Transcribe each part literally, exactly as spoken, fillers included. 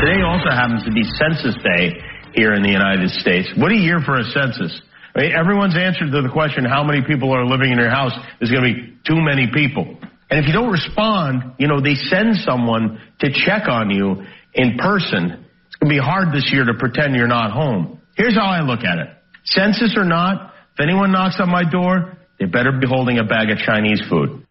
Today also happens to be Census Day here in the United States. What a year for a census. I mean, everyone's answer to the question, how many people are living in your house, is going to be too many people. And if you don't respond, you know, they send someone to check on you in person. It's going to be hard this year to pretend you're not home. Here's how I look at it. Census or not, if anyone knocks on my door, they better be holding a bag of Chinese food.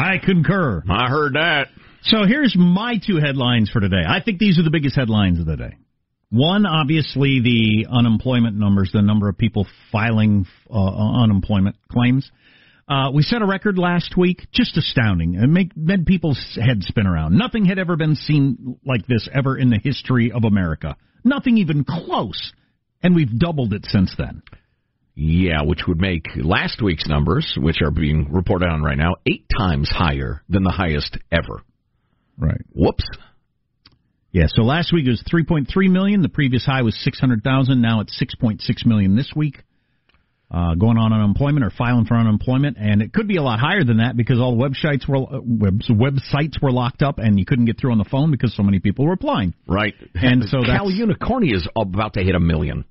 I concur. I heard that. So here's my two headlines for today. I think these are the biggest headlines of the day. One, obviously, the unemployment numbers, the number of people filing uh, unemployment claims. Uh, we set a record last week, just astounding. It made, made people's heads spin around. Nothing had ever been seen like this ever in the history of America. Nothing even close. And we've doubled it since then. Yeah, which would make last week's numbers, which are being reported on right now, eight times higher than the highest ever. Right. Whoops. Yeah, so last week it was three point three million. The previous high was six hundred thousand. Now it's six point six million this week. Uh, going on unemployment or filing for unemployment. And it could be a lot higher than that because all the websites were, uh, webs, websites were locked up and you couldn't get through on the phone because so many people were applying. Right. And so Cal Unicornia is about to hit a million.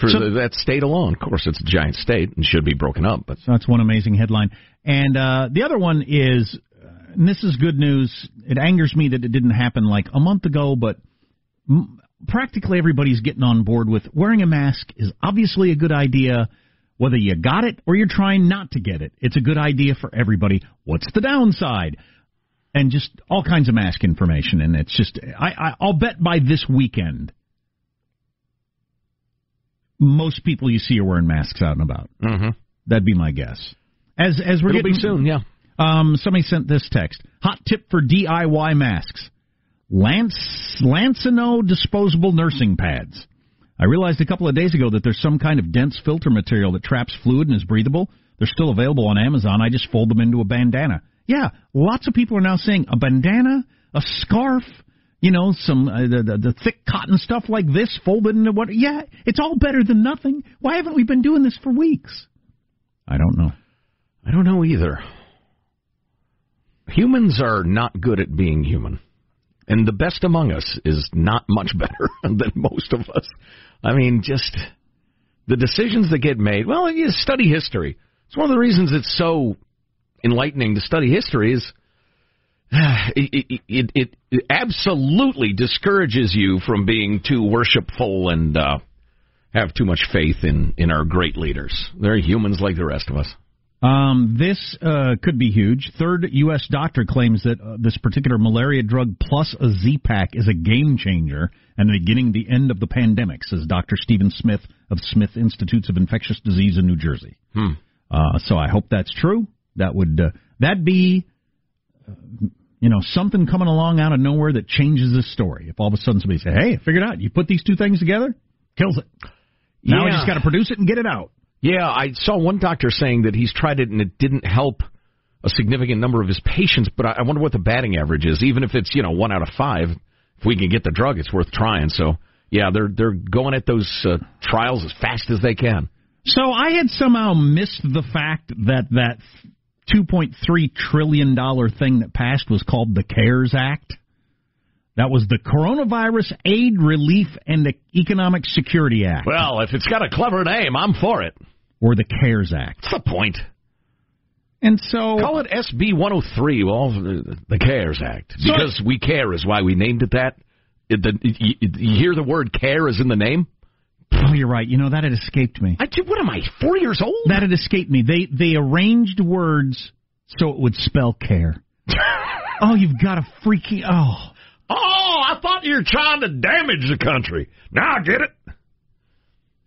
For so, that state alone. Of course, it's a giant state and should be broken up. But so that's one amazing headline. And uh, the other one is... And this is good news. It angers me that it didn't happen like a month ago, but m- practically everybody's getting on board with wearing a mask is obviously a good idea, whether you got it or you're trying not to get it. It's a good idea for everybody. What's the downside? And just all kinds of mask information. And it's just, I, I, I'll bet by this weekend, most people you see are wearing masks out and about. Mm-hmm. That'd be my guess. As as we're It'll getting be soon, yeah. Um, somebody sent this text. Hot tip for D I Y masks. Lance, Lansinoh disposable nursing pads. I realized a couple of days ago that there's some kind of dense filter material that traps fluid and is breathable. They're still available on Amazon. I just fold them into a bandana. Yeah, lots of people are now saying a bandana, a scarf, You know, some uh, the, the the thick cotton stuff like this folded into what? Yeah, it's all better than nothing. Why haven't we been doing this for weeks? I don't know. I don't know either. Humans are not good at being human. And the best among us is not much better than most of us. I mean, just the decisions that get made. Well, you study history. It's one of the reasons it's so enlightening to study history is it, it, it, it absolutely discourages you from being too worshipful and uh, have too much faith in, in our great leaders. They're humans like the rest of us. Um, this uh, could be huge. Third U S doctor claims that uh, this particular malaria drug plus a Z-Pak is a game changer and beginning the end of the pandemic, says Doctor Stephen Smith of Smith Institutes of Infectious Disease in New Jersey. Hmm. Uh, so I hope that's true. That would uh, that be, uh, you know, something coming along out of nowhere that changes this story. If all of a sudden somebody said, hey, I figured out, you put these two things together, kills it. Now yeah. I just got to produce it and get it out. Yeah, I saw one doctor saying that he's tried it and it didn't help a significant number of his patients, but I wonder what the batting average is. Even if it's, you know, one out of five, if we can get the drug, it's worth trying. So, yeah, they're they're going at those uh, trials as fast as they can. So I had somehow missed the fact that that two point three trillion dollars thing that passed was called the CARES Act. That was the Coronavirus Aid, Relief, and the Economic Security Act. Well, if it's got a clever name, I'm for it. Or the CARES Act. That's the point. And so... Call it S B one oh three, well, the CARES Act. So because we care is why we named it that. It, the, you, you hear the word care is in the name? Oh, you're right. You know, that had escaped me. I, what am I, four years old? That had escaped me. They They arranged words so it would spell care. Oh, you've got a freaking... Oh... Oh, I thought you were trying to damage the country. Now I get it.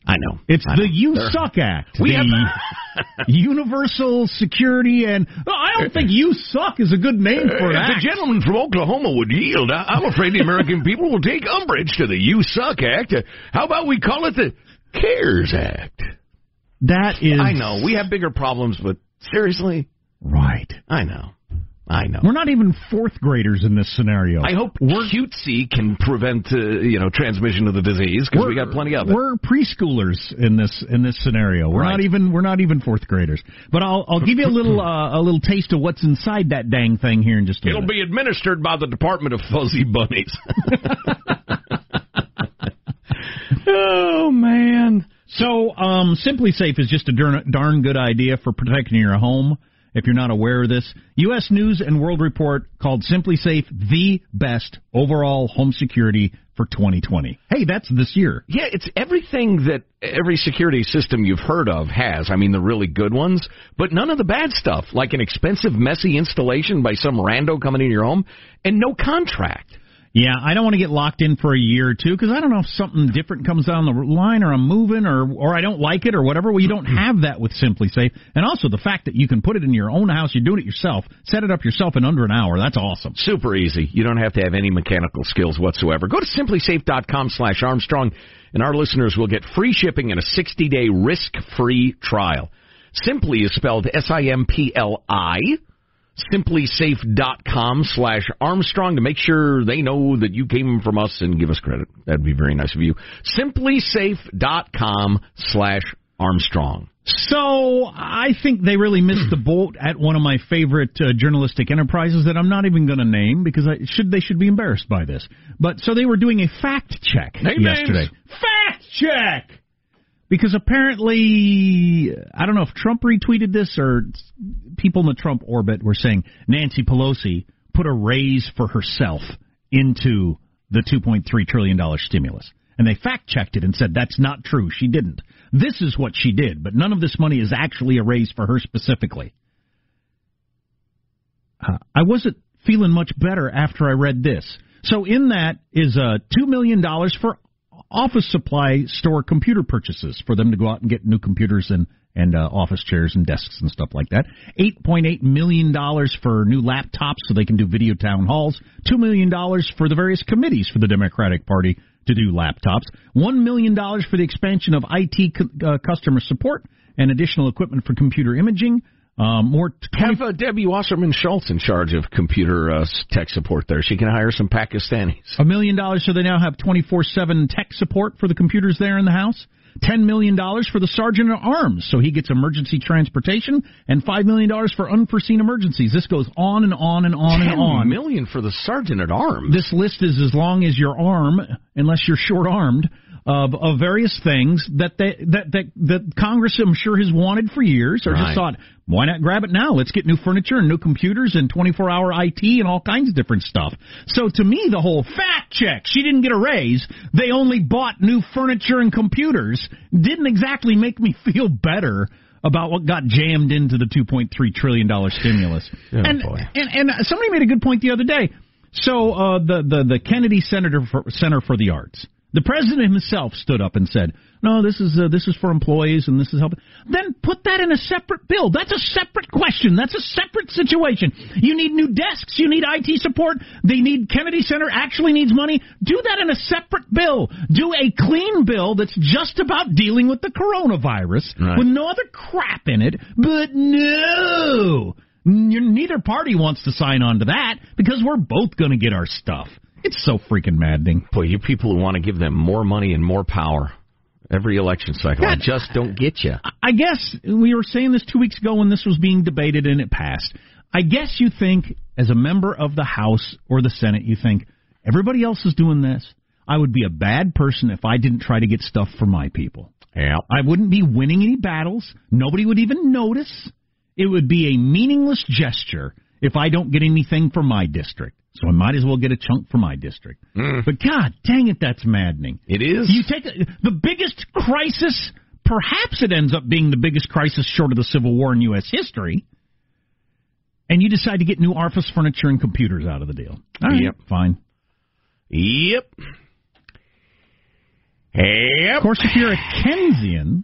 I know. It's I the know. You They're, Suck Act. We the have Universal Security and... Well, I don't think You Suck is a good name for an uh, act. If the gentleman from Oklahoma would yield, I, I'm afraid the American people will take umbrage to the You Suck Act. Uh, how about we call it the CARES Act? That is... I know. We have bigger problems, but seriously? Right. I know. I know. We're not even fourth graders in this scenario. I hope we're, cutesy can prevent uh, you know transmission of the disease because we got plenty of it. We're preschoolers in this in this scenario. We're right. not even we're not even fourth graders. But I'll I'll give you a little uh, a little taste of what's inside that dang thing here in just a It'll minute. It'll be administered by the Department of Fuzzy Bunnies. Oh man. So um, SimpliSafe is just a darn, darn good idea for protecting your home. If you're not aware of this, U S News and World Report called SimpliSafe the best overall home security for twenty twenty. Hey, that's this year. Yeah, it's everything that every security system you've heard of has. I mean, the really good ones, but none of the bad stuff, like an expensive, messy installation by some rando coming into your home and no contract. Yeah, I don't want to get locked in for a year or two because I don't know if something different comes down the line or I'm moving or or I don't like it or whatever. Well, you don't have that with SimpliSafe. And also the fact that you can put it in your own house. You're doing it yourself. Set it up yourself in under an hour. That's awesome. Super easy. You don't have to have any mechanical skills whatsoever. Go to SimpliSafe dot com slash Armstrong, and our listeners will get free shipping and a sixty-day risk-free trial. Simply is spelled S I M P L I. SimpliSafe dot com slash Armstrong to make sure they know that you came from us and give us credit. That'd be very nice of you. SimpliSafe dot com slash Armstrong. So I think they really missed the boat at one of my favorite uh, journalistic enterprises that I'm not even going to name because I should they should be embarrassed by this. But so they were doing a fact check name yesterday. Names. Fact check! Because apparently, I don't know if Trump retweeted this or people in the Trump orbit were saying Nancy Pelosi put a raise for herself into the two point three trillion dollars stimulus. And they fact-checked it and said that's not true. She didn't. This is what she did, but none of this money is actually a raise for her specifically. Uh, I wasn't feeling much better after I read this. So in that is uh, two million dollars for office supply store computer purchases for them to go out and get new computers and, and uh, office chairs and desks and stuff like that. eight point eight million dollars for new laptops so they can do video town halls. two million dollars for the various committees for the Democratic Party to do laptops. one million dollars for the expansion of I T co- uh, customer support and additional equipment for computer imaging. Um, more twenty- Have uh, Debbie Wasserman-Schultz in charge of computer uh, tech support there. She can hire some Pakistanis. A million dollars, so they now have twenty-four seven tech support for the computers there in the house. ten million dollars for the sergeant at arms, so he gets emergency transportation, and five million dollars for unforeseen emergencies. This goes on and on and on and on. ten million dollars for the sergeant at arms. This list is as long as your arm, unless you're short-armed, of, of various things that, they, that that that Congress, I'm sure, has wanted for years, or right. just thought, why not grab it now? Let's get new furniture and new computers and twenty-four hour I T and all kinds of different stuff. So to me, the whole fact check, she didn't get a raise, they only bought new furniture and computers, didn't exactly make me feel better about what got jammed into the two point three trillion dollars stimulus. Oh, and, and and somebody made a good point the other day. So uh, the, the, the Kennedy Center for, Center for the Arts. The president himself stood up and said, no, this is uh, this is for employees and this is helping. Then put that in a separate bill. That's a separate question. That's a separate situation. You need new desks. You need I T support. They need Kennedy Center actually needs money. Do that in a separate bill. Do a clean bill that's just about dealing with the coronavirus right. with no other crap in it. But no, neither party wants to sign on to that because we're both going to get our stuff. It's so freaking maddening. Boy, you people who want to give them more money and more power every election cycle, that, I just don't get you. I guess we were saying this two weeks ago when this was being debated and it passed. I guess you think, as a member of the House or the Senate, you think, everybody else is doing this. I would be a bad person if I didn't try to get stuff for my people. Yeah. I wouldn't be winning any battles. Nobody would even notice. It would be a meaningless gesture if I don't get anything for my district. So I might as well get a chunk for my district. Mm. But God dang it, that's maddening. It is. You take a, the biggest crisis, perhaps it ends up being the biggest crisis short of the Civil War in U S history, and you decide to get new office furniture and computers out of the deal. All right, yep. Fine. Yep. Yep. Of course, if you're a Keynesian,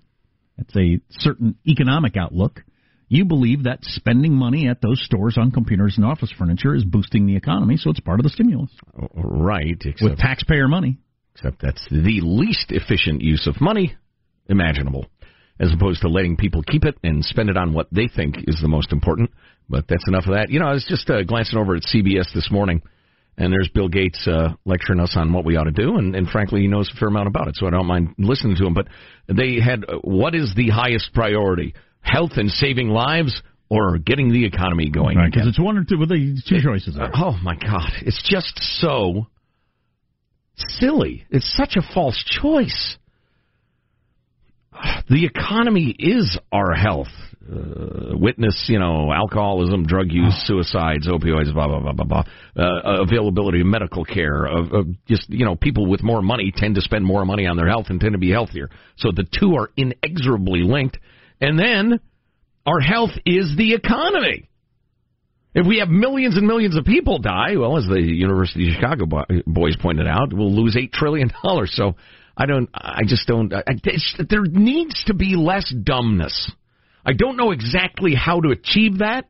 that's a certain economic outlook. You believe that spending money at those stores on computers and office furniture is boosting the economy, so it's part of the stimulus. Right. With taxpayer money. Except that's the least efficient use of money imaginable, as opposed to letting people keep it and spend it on what they think is the most important. But that's enough of that. You know, I was just uh, glancing over at C B S this morning, and there's Bill Gates uh, lecturing us on what we ought to do, and, and frankly, he knows a fair amount about it, so I don't mind listening to him. But they had, uh, what is the highest priority? Health and saving lives, or getting the economy going? Right, because it's one or two. Well, the two choices are. Oh my God, it's just so silly. It's such a false choice. The economy is our health. Uh, witness, you know, alcoholism, drug use, suicides, opioids, blah blah blah blah blah. Uh, availability of medical care. Of, of just you know, people with more money tend to spend more money on their health and tend to be healthier. So the two are inexorably linked. And then our health is the economy. If we have millions and millions of people die, well, as the University of Chicago boys pointed out, we'll lose eight trillion dollars. So I don't, I just don't, I, there needs to be less dumbness. I don't know exactly how to achieve that.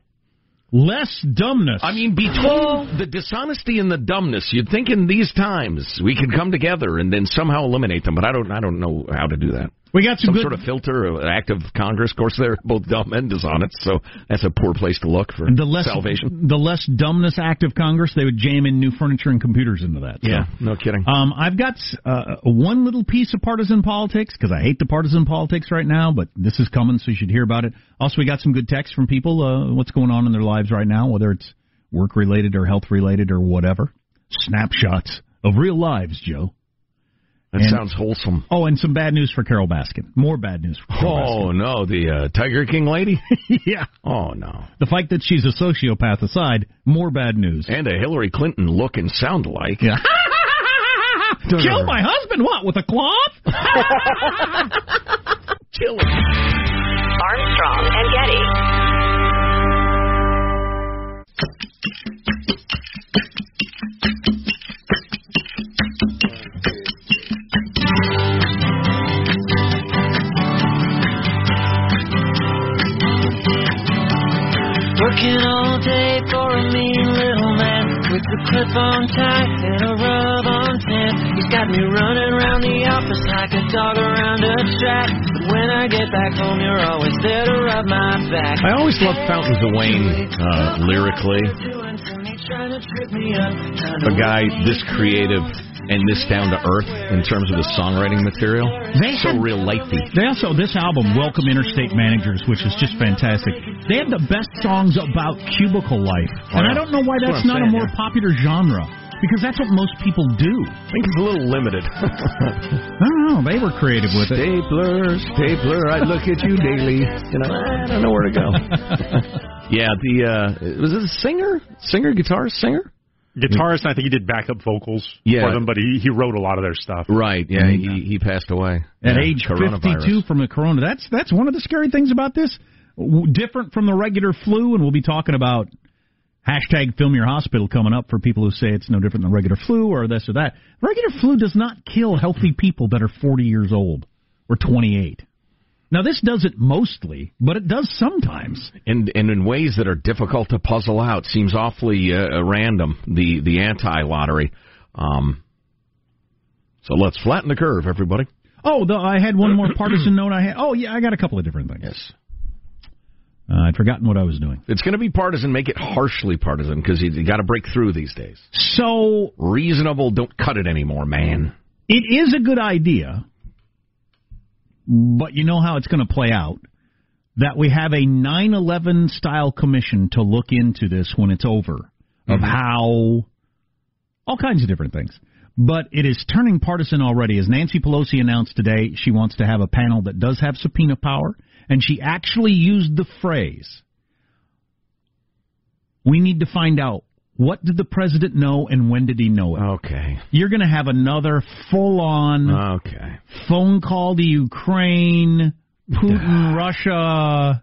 Less dumbness. I mean, between the dishonesty and the dumbness, you'd think in these times we could come together and then somehow eliminate them. But I don't, I don't know how to do that. We got some, some good sort of filter, an act of Congress. Of course, they're both dumb and dishonest, so that's a poor place to look for the less, salvation. The less dumbness act of Congress, they would jam in new furniture and computers into that. So. Yeah, no kidding. Um, I've got uh, one little piece of partisan politics, because I hate the partisan politics right now, but this is coming, so you should hear about it. Also, we got some good texts from people, uh, what's going on in their lives right now, whether it's work-related or health-related or whatever. Snapshots of real lives, Joe. That and, sounds wholesome. Oh, and some bad news for Carole Baskin. More bad news for Carole Baskin. Oh, no, the uh, Tiger King lady? Yeah. Oh, no. The fact that she's a sociopath aside, more bad news. And a Hillary Clinton look and sound alike. Yeah. Kill my husband, what, with a cloth? Kill him. Armstrong and Getty. Working all day for a mean little man with a clip on tie and a rub on tan. He's got got me running around the office like a dog around a track. When I get back home, you're always there to rub my back. I always loved Fountains of Wayne uh, lyrically. A guy this creative and this down to earth in terms of the songwriting material. They so had, real lighty. They also, this album, Welcome Interstate Managers, which is just fantastic, they had the best songs about cubicle life. Oh, and yeah. I don't know why that's, that's not saying, a more yeah. popular genre, because that's what most people do. I think it's a little limited. I don't know. They were creative with it. Stapler, stapler, I look at you daily. You know, I don't know where to go. yeah, the, uh, was it a singer? Singer, guitarist, singer? Guitarist, and I think he did backup vocals yeah. for them, but he, he wrote a lot of their stuff. Right, yeah, mm-hmm. he he passed away. At yeah, age fifty-two from the corona. That's, that's one of the scary things about this. W- different from the regular flu, and we'll be talking about hashtag film your hospital coming up for people who say it's no different than regular flu or this or that. Regular flu does not kill healthy people that are forty years old or twenty-eight. Now, this does it mostly, but it does sometimes. And and in ways that are difficult to puzzle out. Seems awfully uh, random, the, the anti-lottery. Um, so let's flatten the curve, everybody. Oh, the, I had one more partisan note I had. Oh, yeah, I got a couple of different things. Yes. Uh, I'd forgotten what I was doing. It's going to be partisan. Make it harshly partisan, because you, you got to break through these days. So. Reasonable. Don't cut it anymore, man. It is a good idea. But you know how it's going to play out, that we have a nine eleven style commission to look into this when it's over, of mm-hmm. how all kinds of different things. But it is turning partisan already. As Nancy Pelosi announced today, she wants to have a panel that does have subpoena power, and she actually used the phrase, we need to find out what did the president know and when did he know it? Okay. You're going to have another full-on okay. phone call to Ukraine, Putin, Duh. Russia,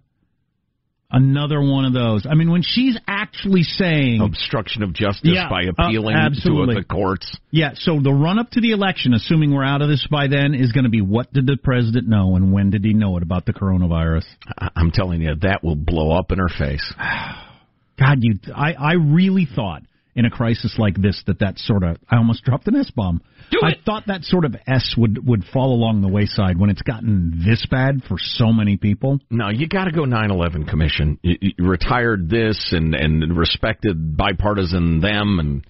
another one of those. I mean, when she's actually saying... Obstruction of justice yeah, by appealing uh, to the courts. Yeah, so the run-up to the election, assuming we're out of this by then, is going to be what did the president know and when did he know it about the coronavirus? I- I'm telling you, that will blow up in her face. God, you! I, I really thought in a crisis like this that that sort of... I almost dropped an S-bomb. Do it. I thought that sort of S would, would fall along the wayside when it's gotten this bad for so many people. No, you got to go nine eleven commission. You, you retired this and, and respected bipartisan them. and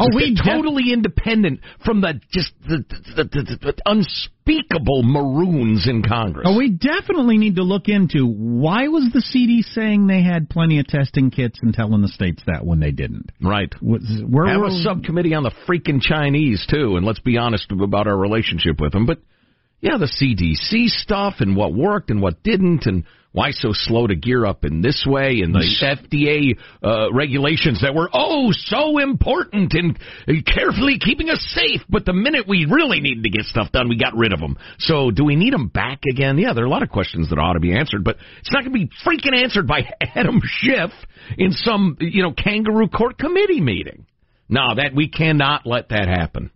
Oh, we totally def- independent from the just the, the, the, the, the unspeakable maroons in Congress. Oh, we definitely need to look into why was the C D C saying they had plenty of testing kits and telling the states that when they didn't. Right. Was, where Have were, a subcommittee on the freaking Chinese, too, and let's be honest about our relationship with them. But, yeah, the C D C stuff and what worked and what didn't and why so slow to gear up in this way and the F D A uh, regulations that were, oh, so important and carefully keeping us safe. But the minute we really needed to get stuff done, we got rid of them. So do we need them back again? Yeah, there are a lot of questions that ought to be answered, but it's not going to be freaking answered by Adam Schiff in some, you know, kangaroo court committee meeting. No, that we cannot let that happen.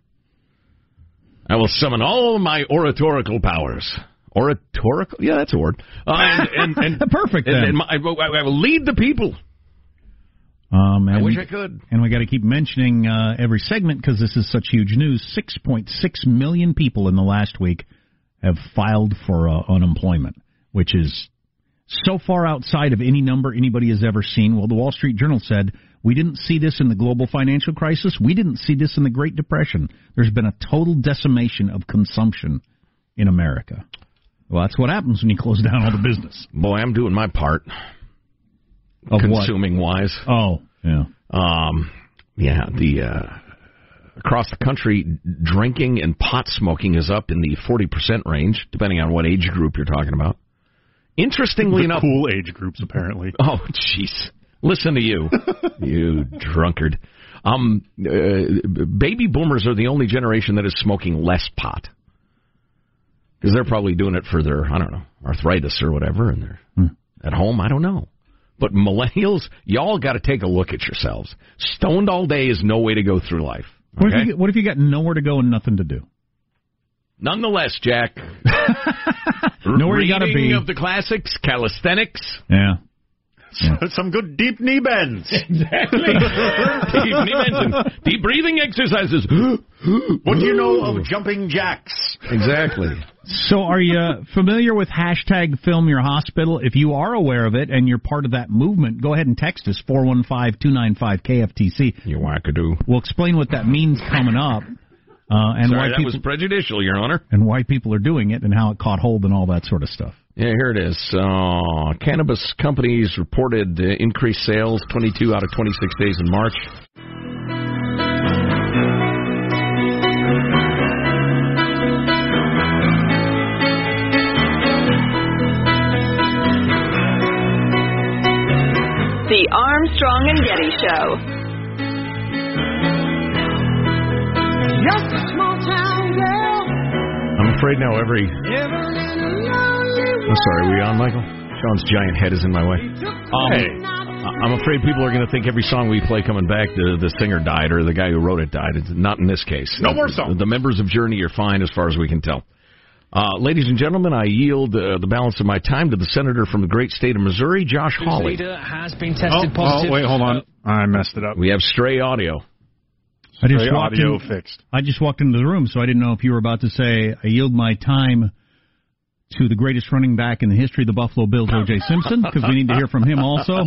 I will summon all my oratorical powers. Oratorical? Yeah, that's a word. Uh, and, and, and, Perfect, then. And, and my, I, I will lead the people. Um, I wish we, I could. And we got to keep mentioning uh, every segment because this is such huge news. six point six million people in the last week have filed for uh, unemployment, which is so far outside of any number anybody has ever seen. Well, the Wall Street Journal said, we didn't see this in the global financial crisis. We didn't see this in the Great Depression. There's been a total decimation of consumption in America. Well, that's what happens when you close down all the business. Boy, I'm doing my part. Of consuming-wise. Oh, yeah. Um, yeah, the uh, across the country, drinking and pot smoking is up in the forty percent range, depending on what age group you're talking about. Interestingly the enough... cool age groups, apparently. Oh, jeez. Listen to you, you drunkard. Um, uh, baby boomers are the only generation that is smoking less pot. Because they're probably doing it for their, I don't know, arthritis or whatever, and they're hmm. at home, I don't know. But millennials, y'all got to take a look at yourselves. Stoned all day is no way to go through life. Okay? What, if you, what if you got nowhere to go and nothing to do? Nonetheless, Jack. Nowhere you got to be. Reading of the classics, calisthenics. Yeah. Yeah. Some good deep knee bends. Exactly. Deep knee bends and deep breathing exercises. What do you know of jumping jacks? Exactly. So are you familiar with hashtag Film Your Hospital? If you are aware of it and you're part of that movement, go ahead and text us, four one five, two nine five, K F T C. You wackadoo. We'll explain what that means coming up. Uh, and Sorry, why that people, was prejudicial, Your Honor. And why people are doing it and how it caught hold and all that sort of stuff. Yeah, here it is. Uh, cannabis companies reported uh, increased sales twenty-two out of twenty-six days in March. The Armstrong and Getty Show. Just a small town girl. I'm afraid now every... I'm sorry, were you on, Michael? Sean's giant head is in my way. Um, hey, I'm afraid people are going to think every song we play coming back, the, the singer died or the guy who wrote it died. It's not in this case. No more songs. The, the members of Journey are fine as far as we can tell. Uh, ladies and gentlemen, I yield uh, the balance of my time to the senator from the great state of Missouri, Josh Hawley. Leader has been tested oh, positive. Oh, wait, hold on. I messed it up. We have stray audio. I just, audio in, fixed. I just walked into the room, so I didn't know if you were about to say, I yield my time to the greatest running back in the history of the Buffalo Bills, O J Simpson, because we need to hear from him also.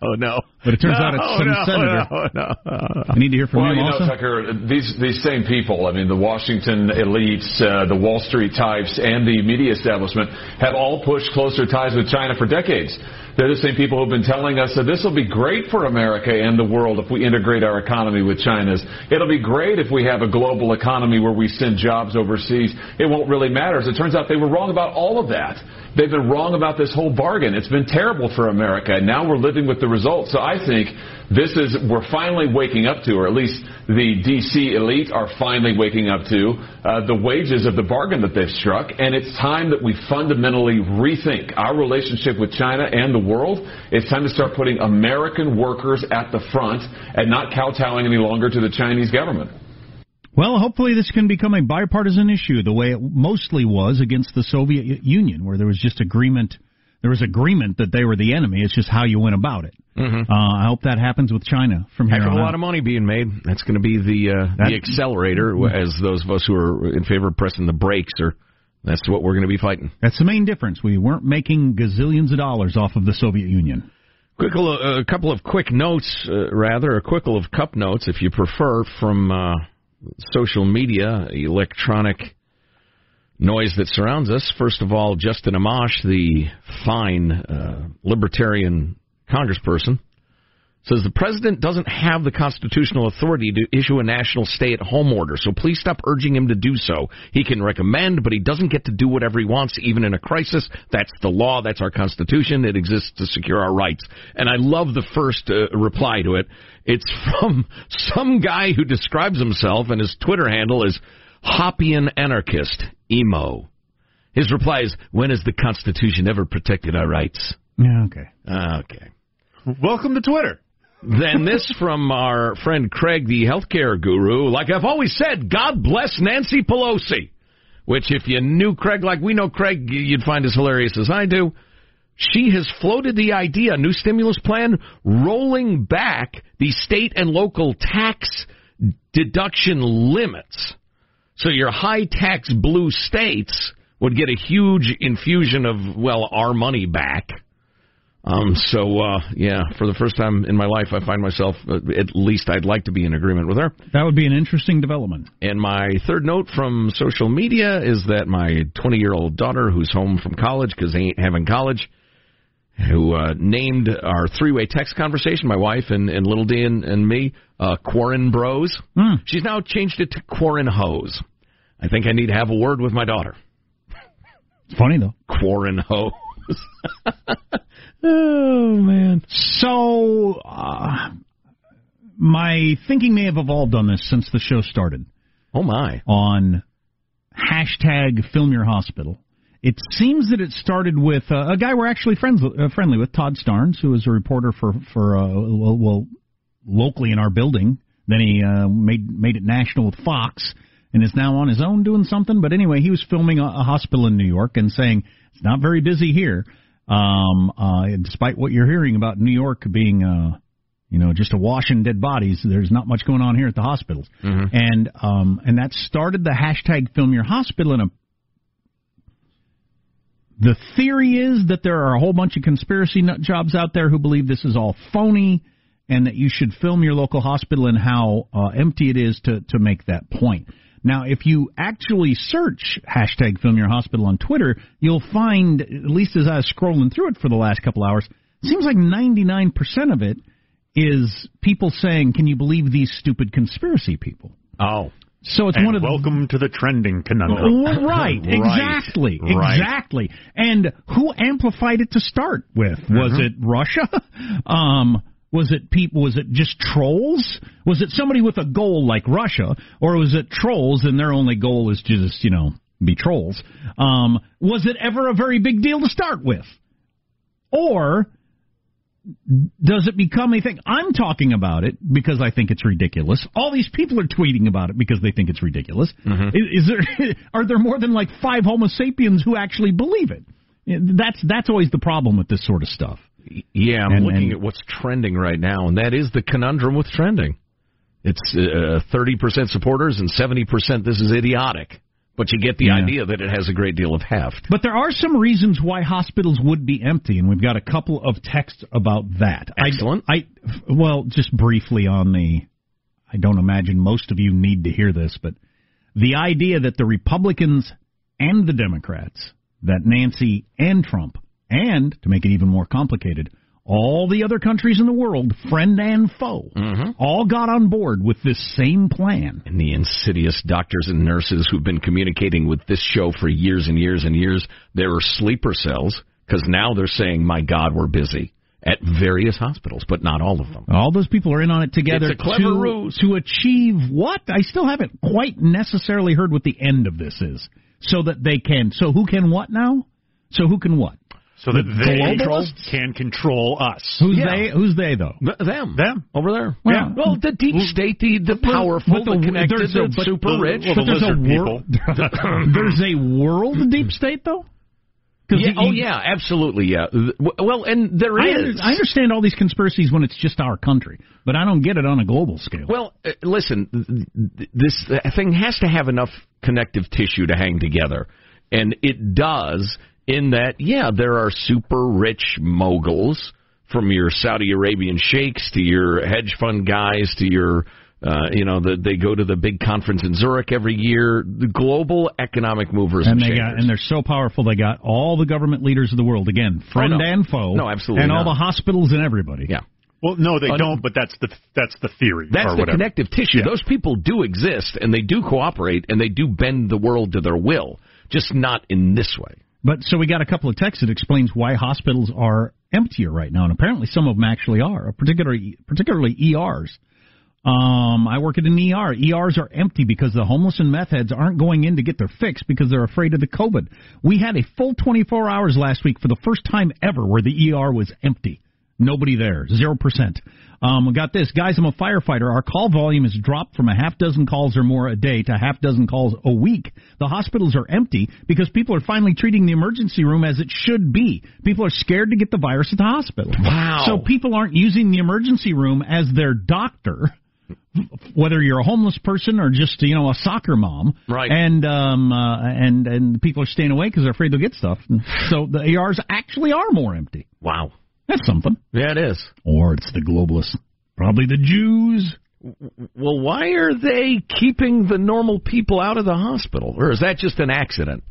Oh, no. But it turns no, out it's some no, senator. No, no. I need to hear from well, him you know, also. Tucker, these, these same people, I mean, the Washington elites, uh, the Wall Street types, and the media establishment have all pushed closer ties with China for decades. They're the same people who've been telling us that this will be great for America and the world if we integrate our economy with China's. It'll be great if we have a global economy where we send jobs overseas. It won't really matter. As it turns out, they were wrong about all of that. They've been wrong about this whole bargain. It's been terrible for America, and now we're living with the results. So I think this is, we're finally waking up to, or at least the D C elite are finally waking up to, uh, the wages of the bargain that they've struck, and it's time that we fundamentally rethink our relationship with China and the world. It's time to start putting American workers at the front and not kowtowing any longer to the Chinese government. Well, hopefully this can become a bipartisan issue the way it mostly was against the Soviet Union, where there was just agreement. There was agreement that they were the enemy. It's just how you went about it. Mm-hmm. Uh, I hope that happens with China from here on out. Heck of a lot of money being made. That's going to be the, uh, that, the accelerator, as those of us who are in favor of pressing the brakes are. That's what we're going to be fighting. That's the main difference. We weren't making gazillions of dollars off of the Soviet Union. Quick, a couple of quick notes, uh, rather, a quickle of cup notes, if you prefer, from... Uh, social media, electronic noise that surrounds us. First of all, Justin Amash, the fine uh, libertarian congressperson, says the president doesn't have the constitutional authority to issue a national stay-at-home order, so please stop urging him to do so. He can recommend, but he doesn't get to do whatever he wants, even in a crisis. That's the law. That's our Constitution. It exists to secure our rights. And I love the first uh, reply to it. It's from some guy who describes himself, and his Twitter handle is Hoppian Anarchist, emo. His reply is, when has the Constitution ever protected our rights? Yeah, okay. Okay. Welcome to Twitter. Then this from our friend Craig, the healthcare guru. Like I've always said, God bless Nancy Pelosi. Which, if you knew Craig like we know Craig, you'd find as hilarious as I do. She has floated the idea, new stimulus plan, rolling back the state and local tax deduction limits. So your high-tax blue states would get a huge infusion of, well, our money back. Um, so, uh, yeah, for the first time in my life, I find myself, uh, at least I'd like to be in agreement with her. That would be an interesting development. And my third note from social media is that my twenty-year-old daughter, who's home from college because they ain't having college, who uh, named our three-way text conversation, my wife and, and Little D and, and me, uh, Quarren Bros. Mm. She's now changed it to Quarren Hoes. I think I need to have a word with my daughter. It's funny, though. Quarren Hoes. Oh, man. So, uh, my thinking may have evolved on this since the show started. Oh, my. On hashtag Film Your Hospital. It seems that it started with uh, a guy we're actually friends, uh, friendly with, Todd Starnes, who is a reporter for, for uh, well, well, locally in our building. Then he uh, made made it national with Fox and is now on his own doing something. But anyway, he was filming a, a hospital in New York and saying, it's not very busy here. Um, uh, despite what you're hearing about New York being, uh, you know, just awash in dead bodies, there's not much going on here at the hospitals. Mm-hmm. And um, and that started the hashtag Film Your Hospital. In a, the theory is that there are a whole bunch of conspiracy nut jobs out there who believe this is all phony and that you should film your local hospital and how uh, empty it is to, to make that point. Now, if you actually search hashtag Film Your Hospital on Twitter, you'll find, at least as I was scrolling through it for the last couple hours, it seems like ninety-nine percent of it is people saying, can you believe these stupid conspiracy people? Oh. So it's and one of the, welcome to the trending conundrum. Right, exactly, right. exactly. And who amplified it to start with? Mm-hmm. Was it Russia? Um, was it people? Was it just trolls? Was it somebody with a goal like Russia, or was it trolls and their only goal is just, you know, be trolls? Um, was it ever a very big deal to start with, or does it become a thing? I'm talking about it because I think it's ridiculous. All these people are tweeting about it because they think it's ridiculous. Mm-hmm. Is, is there? Are there more than like five Homo sapiens who actually believe it? That's that's always the problem with this sort of stuff. Yeah, I'm and, looking and, at what's trending right now, and that is the conundrum with trending. It's uh, thirty percent supporters and seventy percent this is idiotic. But you get the yeah. idea that it has a great deal of heft. But there are some reasons why hospitals would be empty, and we've got a couple of texts about that. Excellent. I, I well, just briefly on the, I don't imagine most of you need to hear this, but the idea that the Republicans and the Democrats, that Nancy and Trump, and, to make it even more complicated, all the other countries in the world, friend and foe, mm-hmm. all got on board with this same plan. And the insidious doctors and nurses who've been communicating with this show for years and years and years, there are sleeper cells, because now they're saying, my God, we're busy, at various hospitals, but not all of them. All those people are in on it together. It's a clever to, ruse. To achieve what? I still haven't quite necessarily heard what the end of this is. So that they can. So who can what now? So who can what? So that they can control us. Who's yeah. they? Who's they though? Them. Them over there. Well, yeah. Well, the deep state, the, the powerful, the, the connected, the a, super the, rich. Well, but the there's a world. There's a world deep state though. Yeah, the, oh you, yeah, absolutely. Yeah. Well, and there I is. Under, I understand all these conspiracies when it's just our country, but I don't get it on a global scale. Well, uh, listen, this thing has to have enough connective tissue to hang together, and it does. In that, yeah, there are super rich moguls, from your Saudi Arabian sheikhs to your hedge fund guys to your, uh, you know, the, they go to the big conference in Zurich every year. The global economic movers and, and they got, and they're so powerful, they got all the government leaders of the world, again, friend oh, no. and foe. No, absolutely And not. all the hospitals and everybody. Yeah. Well, no, they uh, don't, but that's the that's the theory. That's or the whatever. connective tissue. Yeah. Those people do exist, and they do cooperate, and they do bend the world to their will, just not in this way. But so we got a couple of texts that explains why hospitals are emptier right now, and apparently some of them actually are, particularly particularly E Rs. Um, I work at an E R. E Rs are empty because the homeless and meth heads aren't going in to get their fix because they're afraid of the COVID. We had a full twenty-four hours last week for the first time ever where the E R was empty. Nobody there, zero percent. Um, we got this. Guys, I'm a firefighter. Our call volume has dropped from a half dozen calls or more a day to a half dozen calls a week. The hospitals are empty because people are finally treating the emergency room as it should be. People are scared to get the virus at the hospital. Wow. So people aren't using the emergency room as their doctor, whether you're a homeless person or just, you know, a soccer mom. Right. And um, uh, and, and people are staying away because they're afraid they'll get stuff. So the E Rs actually are more empty. Wow. That's something. Yeah, it is. Or it's the globalists. Probably the Jews. Well, why are they keeping the normal people out of the hospital? Or is that just an accident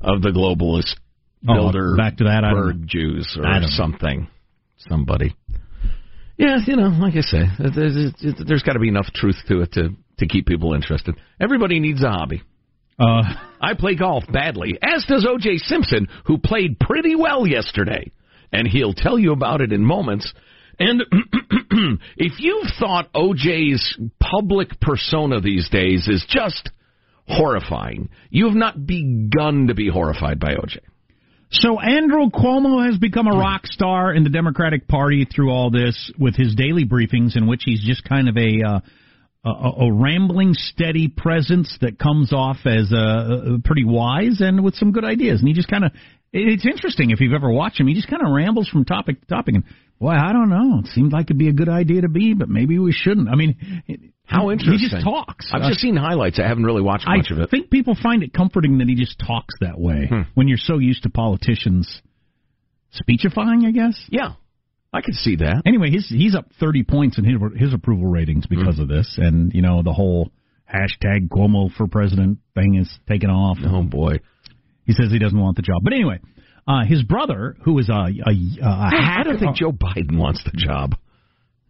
of the globalist oh, builder back to that, I don't know. Jews or I don't something? Know. Somebody. Yeah, you know, like I say, there's, there's got to be enough truth to it to, to keep people interested. Everybody needs a hobby. Uh, I play golf badly, as does O J Simpson, who played pretty well yesterday. And he'll tell you about it in moments. And if you've thought O J's public persona these days is just horrifying, you have not begun to be horrified by O J. So Andrew Cuomo has become a rock star in the Democratic Party through all this with his daily briefings in which he's just kind of a... Uh, A, a rambling, steady presence that comes off as uh, pretty wise and with some good ideas. And he just kind of It's interesting if you've ever watched him. He just kind of rambles from topic to topic. And, boy, I don't know. It seemed like it'd be a good idea to be, but maybe we shouldn't. I mean, it, how interesting. He just talks. I've uh, just seen highlights. I haven't really watched much I of it. I think people find it comforting that he just talks that way hmm. when you're so used to politicians speechifying, I guess. Yeah, I could see that. Anyway, his, he's up thirty points in his, his approval ratings because hmm. of this. And, you know, the whole hashtag Cuomo for president thing is taken off. Oh, boy. He says he doesn't want the job. But anyway, uh, his brother, who is a, a, a I, I don't think Joe Biden wants the job.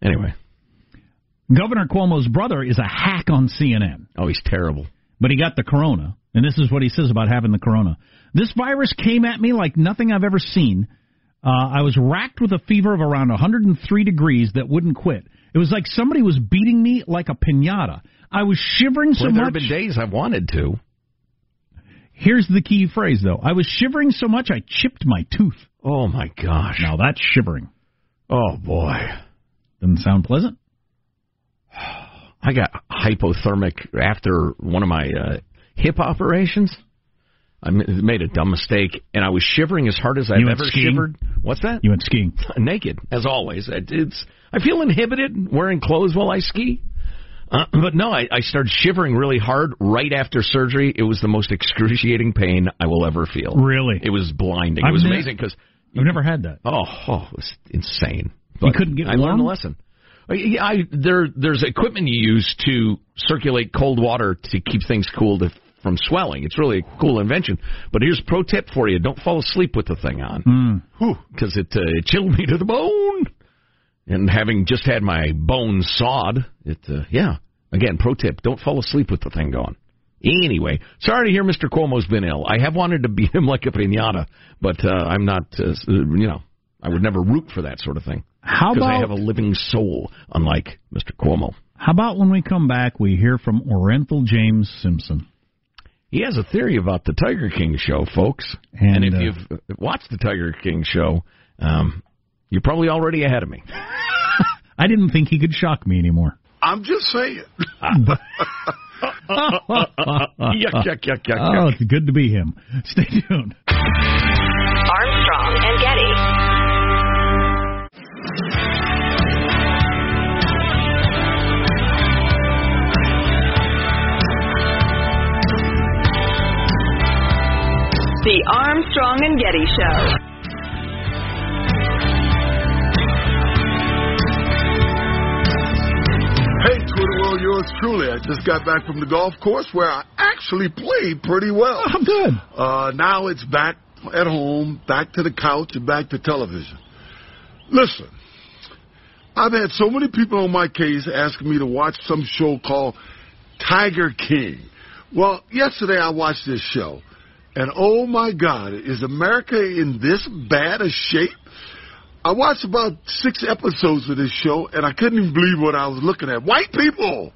Anyway. Governor Cuomo's brother is a hack on C N N. Oh, he's terrible. But he got the corona, and this is what he says about having the corona. This virus came at me like nothing I've ever seen. Uh, I was racked with a fever of around one hundred three degrees that wouldn't quit. It was like somebody was beating me like a piñata. I was shivering so well, there much. There have been days I wanted to. Here's the key phrase, though. I was shivering so much I chipped my tooth. Oh, my gosh. Now, that's shivering. Oh, boy. Doesn't sound pleasant. I got hypothermic after one of my uh, hip operations. I made a dumb mistake, and I was shivering as hard as I've ever skiing? shivered. What's that? You went skiing. Naked, as always. It's I feel inhibited wearing clothes while I ski. Uh, but no, I, I started shivering really hard right after surgery. It was the most excruciating pain I will ever feel. Really? It was blinding. I've it was ne- amazing because I've never had that. Oh, oh it was insane. But you couldn't get warm? I learned a lesson. I, I, there, there's equipment you use to circulate cold water to keep things cool to, from swelling. It's really a cool invention. But here's pro tip for you. Don't fall asleep with the thing on. Because mm. it, uh, it chilled me to the bone. And having just had my bones sawed, it uh, yeah. Again, pro tip, don't fall asleep with the thing going. Anyway, sorry to hear Mister Cuomo's been ill. I have wanted to beat him like a piñata, but uh, I'm not, uh, you know, I would never root for that sort of thing. How about... Because I have a living soul, unlike Mister Cuomo. How about when we come back, we hear from Orenthal James Simpson. He has a theory about the Tiger King show, folks. And, and if uh, you've watched the Tiger King show... um You're probably already ahead of me. I didn't think he could shock me anymore. I'm just saying. Yuck, yuck, yuck, yuck, yuck. Oh, it's good to be him. Stay tuned. Armstrong and Getty. The Armstrong and Getty Show. Hey, Twitter world, yours truly. I just got back from the golf course where I actually played pretty well. Oh, good. Uh, now it's back at home, back to the couch, and back to television. Listen, I've had so many people on my case asking me to watch some show called Tiger King. Well, yesterday I watched this show, and oh my God, is America in this bad a shape? I watched about six episodes of this show, and I couldn't even believe what I was looking at. White people,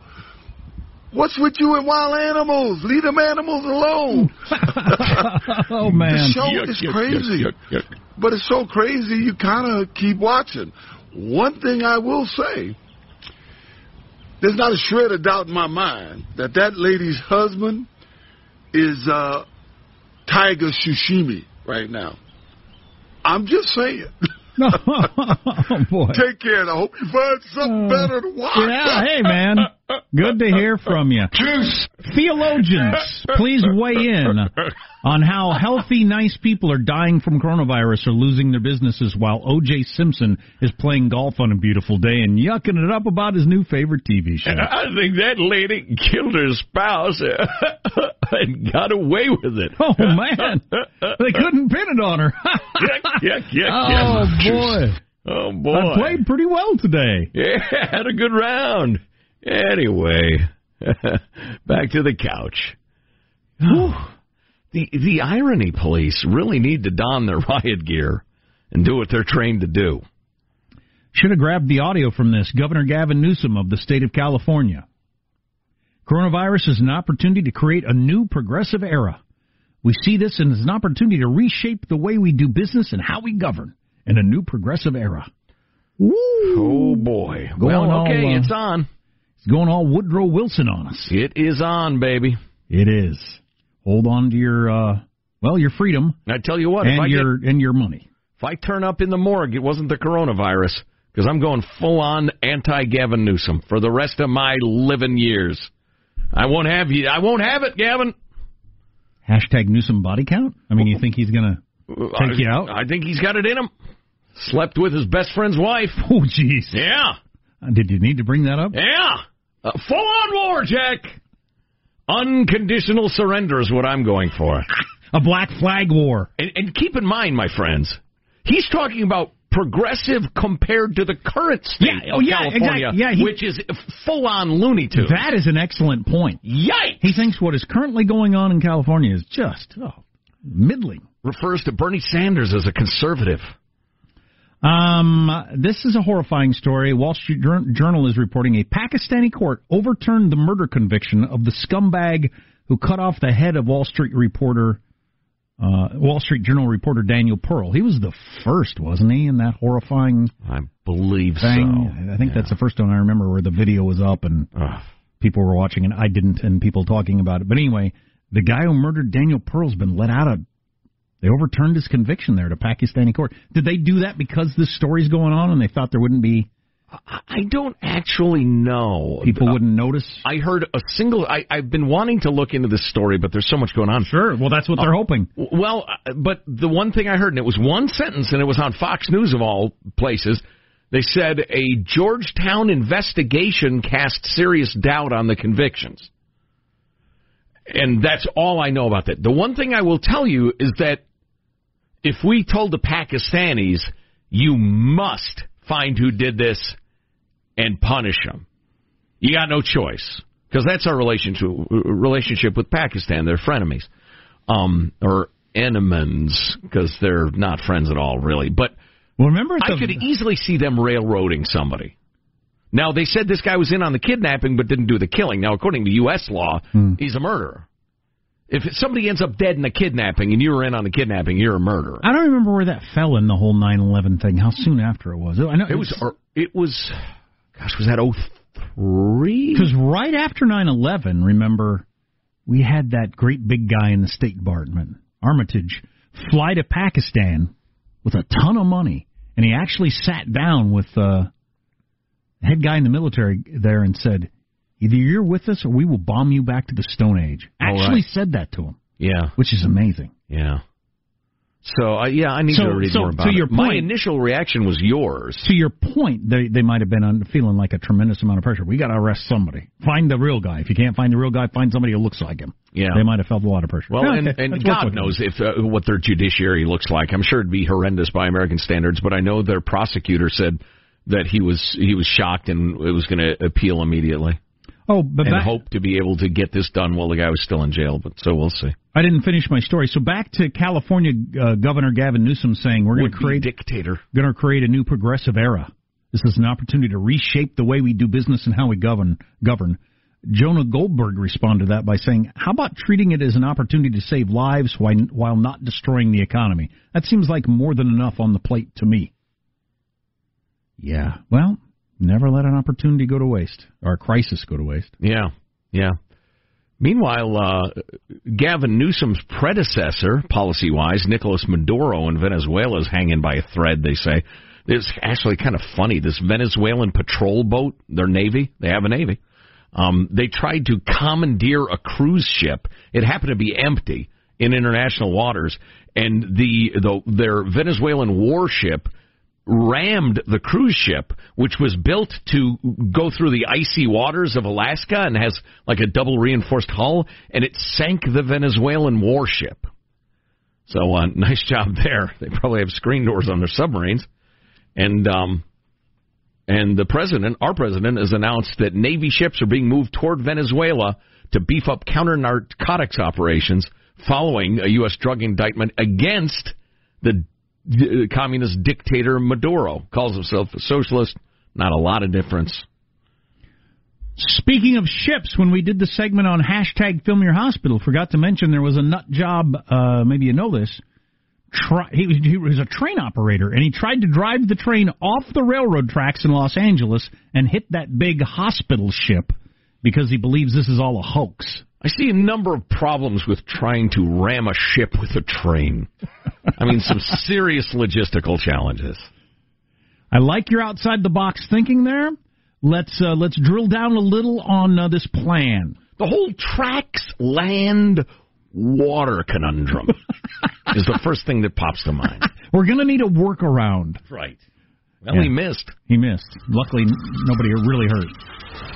what's with you and wild animals? Leave them animals alone. Oh, man. The show yuck, is yuck, crazy. Yuck, yuck, yuck. But it's so crazy, you kind of keep watching. One thing I will say, there's not a shred of doubt in my mind that that lady's husband is uh, Tiger Shushimi right now. I'm just saying. Oh, boy. Take care, and I hope you find something uh, better to watch. Yeah, hey, man. Good to hear from you. Juice. Theologians, please weigh in on how healthy, nice people are dying from coronavirus or losing their businesses while O J. Simpson is playing golf on a beautiful day and yucking it up about his new favorite T V show. And I think that lady killed her spouse and got away with it. Oh, man. They couldn't pin it on her. Yuck, yuck, yuck, yuck. Oh, boy. Oh, boy. I played pretty well today. Yeah, had a good round. Anyway, back to the couch. Oh, the the irony police really need to don their riot gear and do what they're trained to do. Should have grabbed the audio from this. Governor Gavin Newsom of the state of California. Coronavirus is an opportunity to create a new progressive era. We see this as an opportunity to reshape the way we do business and how we govern in a new progressive era. Woo. Oh, boy. Going well, okay, all, uh, it's on. It's going all Woodrow Wilson on us. It is on, baby. It is. Hold on to your uh, Well, your freedom. And I tell you what, and if I your get, and your money. If I turn up in the morgue, it wasn't the coronavirus, because I'm going full on anti Gavin Newsom for the rest of my living years. I won't have you. I won't have it, Gavin. Hashtag Newsom body count. I mean, you think he's gonna take I, you out? I think he's got it in him. Slept with his best friend's wife. Oh, jeez. Yeah. Did you need to bring that up? Yeah. Uh, full on war, Jack. Unconditional surrender is what I'm going for. A black flag war. And, and keep in mind, my friends, he's talking about progressive compared to the current state yeah, of yeah, California, exactly. yeah, he, which is full-on Looney Tunes. That is an excellent point. Yikes! He thinks what is currently going on in California is just oh, middling. Refers to Bernie Sanders as a conservative. Um, this is a horrifying story. Wall Street Journal is reporting a Pakistani court overturned the murder conviction of the scumbag who cut off the head of Wall Street reporter Uh, Wall Street Journal reporter Daniel Pearl. He was the first, wasn't he, in that horrifying I believe thing? So. I think yeah. that's the first one I remember where the video was up and Ugh. people were watching and I didn't and people talking about it. But anyway, the guy who murdered Daniel Pearl's been let out of... They overturned his conviction there to Pakistani court. Did they do that because this story's going on and they thought there wouldn't be... I don't actually know. People wouldn't notice? I heard a single... I, I've been wanting to look into this story, but there's so much going on. Sure. Well, that's what uh, they're hoping. Well, but the one thing I heard, and it was one sentence, and it was on Fox News of all places, they said a Georgetown investigation cast serious doubt on the convictions. And that's all I know about that. The one thing I will tell you is that if we told the Pakistanis, you must... find who did this, and punish them. You got no choice, because that's our relationship relationship with Pakistan. They're frenemies, um, or enemies, because they're not friends at all, really. But well, remember, I the... could easily see them railroading somebody. Now, they said this guy was in on the kidnapping, but didn't do the killing. Now, according to U S law, hmm. he's a murderer. If somebody ends up dead in a kidnapping and you were in on the kidnapping, you're a murderer. I don't remember where that fell in the whole nine eleven thing, how soon after it was. I know It, it was, was, It was. gosh, was that oh three? Because right after nine eleven, remember, we had that great big guy in the State Department, Armitage, fly to Pakistan with a ton of money. And he actually sat down with uh, the head guy in the military there and said, either you're with us or we will bomb you back to the Stone Age. Actually right. said that to him. Yeah. Which is amazing. Yeah. So, uh, yeah, I need so, to read so, more about to your it. Point, my initial reaction was yours. To your point, they they might have been un- feeling like a tremendous amount of pressure. We got to arrest somebody. Find the real guy. If you can't find the real guy, find somebody who looks like him. Yeah. They might have felt a lot of pressure. Well, yeah, and, okay. and God knows if uh, what their judiciary looks like. I'm sure it'd be horrendous by American standards, but I know their prosecutor said... that he was he was shocked and it was going to appeal immediately. Oh, but and back, hope to be able to get this done while the guy was still in jail. But so we'll see. I didn't finish my story. So back to California uh, Governor Gavin Newsom saying we're going to create dictator, going to create a new progressive era. This is an opportunity to reshape the way we do business and how we govern. Govern. Jonah Goldberg responded to that by saying, "How about treating it as an opportunity to save lives while not destroying the economy? That seems like more than enough on the plate to me." Yeah. Well, never let an opportunity go to waste, or a crisis go to waste. Yeah, yeah. Meanwhile, uh, Gavin Newsom's predecessor, policy-wise, Nicolas Maduro in Venezuela is hanging by a thread, they say. It's actually kind of funny. This Venezuelan patrol boat, their navy, they have a navy, um, they tried to commandeer a cruise ship. It happened to be empty in international waters, and the, the their Venezuelan warship rammed the cruise ship, which was built to go through the icy waters of Alaska and has like a double reinforced hull, and it sank the Venezuelan warship. So uh, nice job there. They probably have screen doors on their submarines. And um, and the president, our president, has announced that Navy ships are being moved toward Venezuela to beef up counter-narcotics operations following a U S drug indictment against the communist dictator Maduro. Calls himself a socialist. Not a lot of difference. Speaking of ships, when we did the segment on hashtag Film Your Hospital, forgot to mention there was a nut job, uh, maybe you know this, tri- he, was, he was a train operator, and he tried to drive the train off the railroad tracks in Los Angeles and hit that big hospital ship because he believes this is all a hoax. I see a number of problems with trying to ram a ship with a train. I mean, some serious logistical challenges. I like your outside-the-box thinking there. Let's uh, let's drill down a little on uh, this plan. The whole tracks, land, water conundrum is the first thing that pops to mind. We're going to need a workaround. Right. Well, yeah. he missed. He missed. Luckily, nobody really hurt.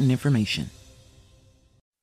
information.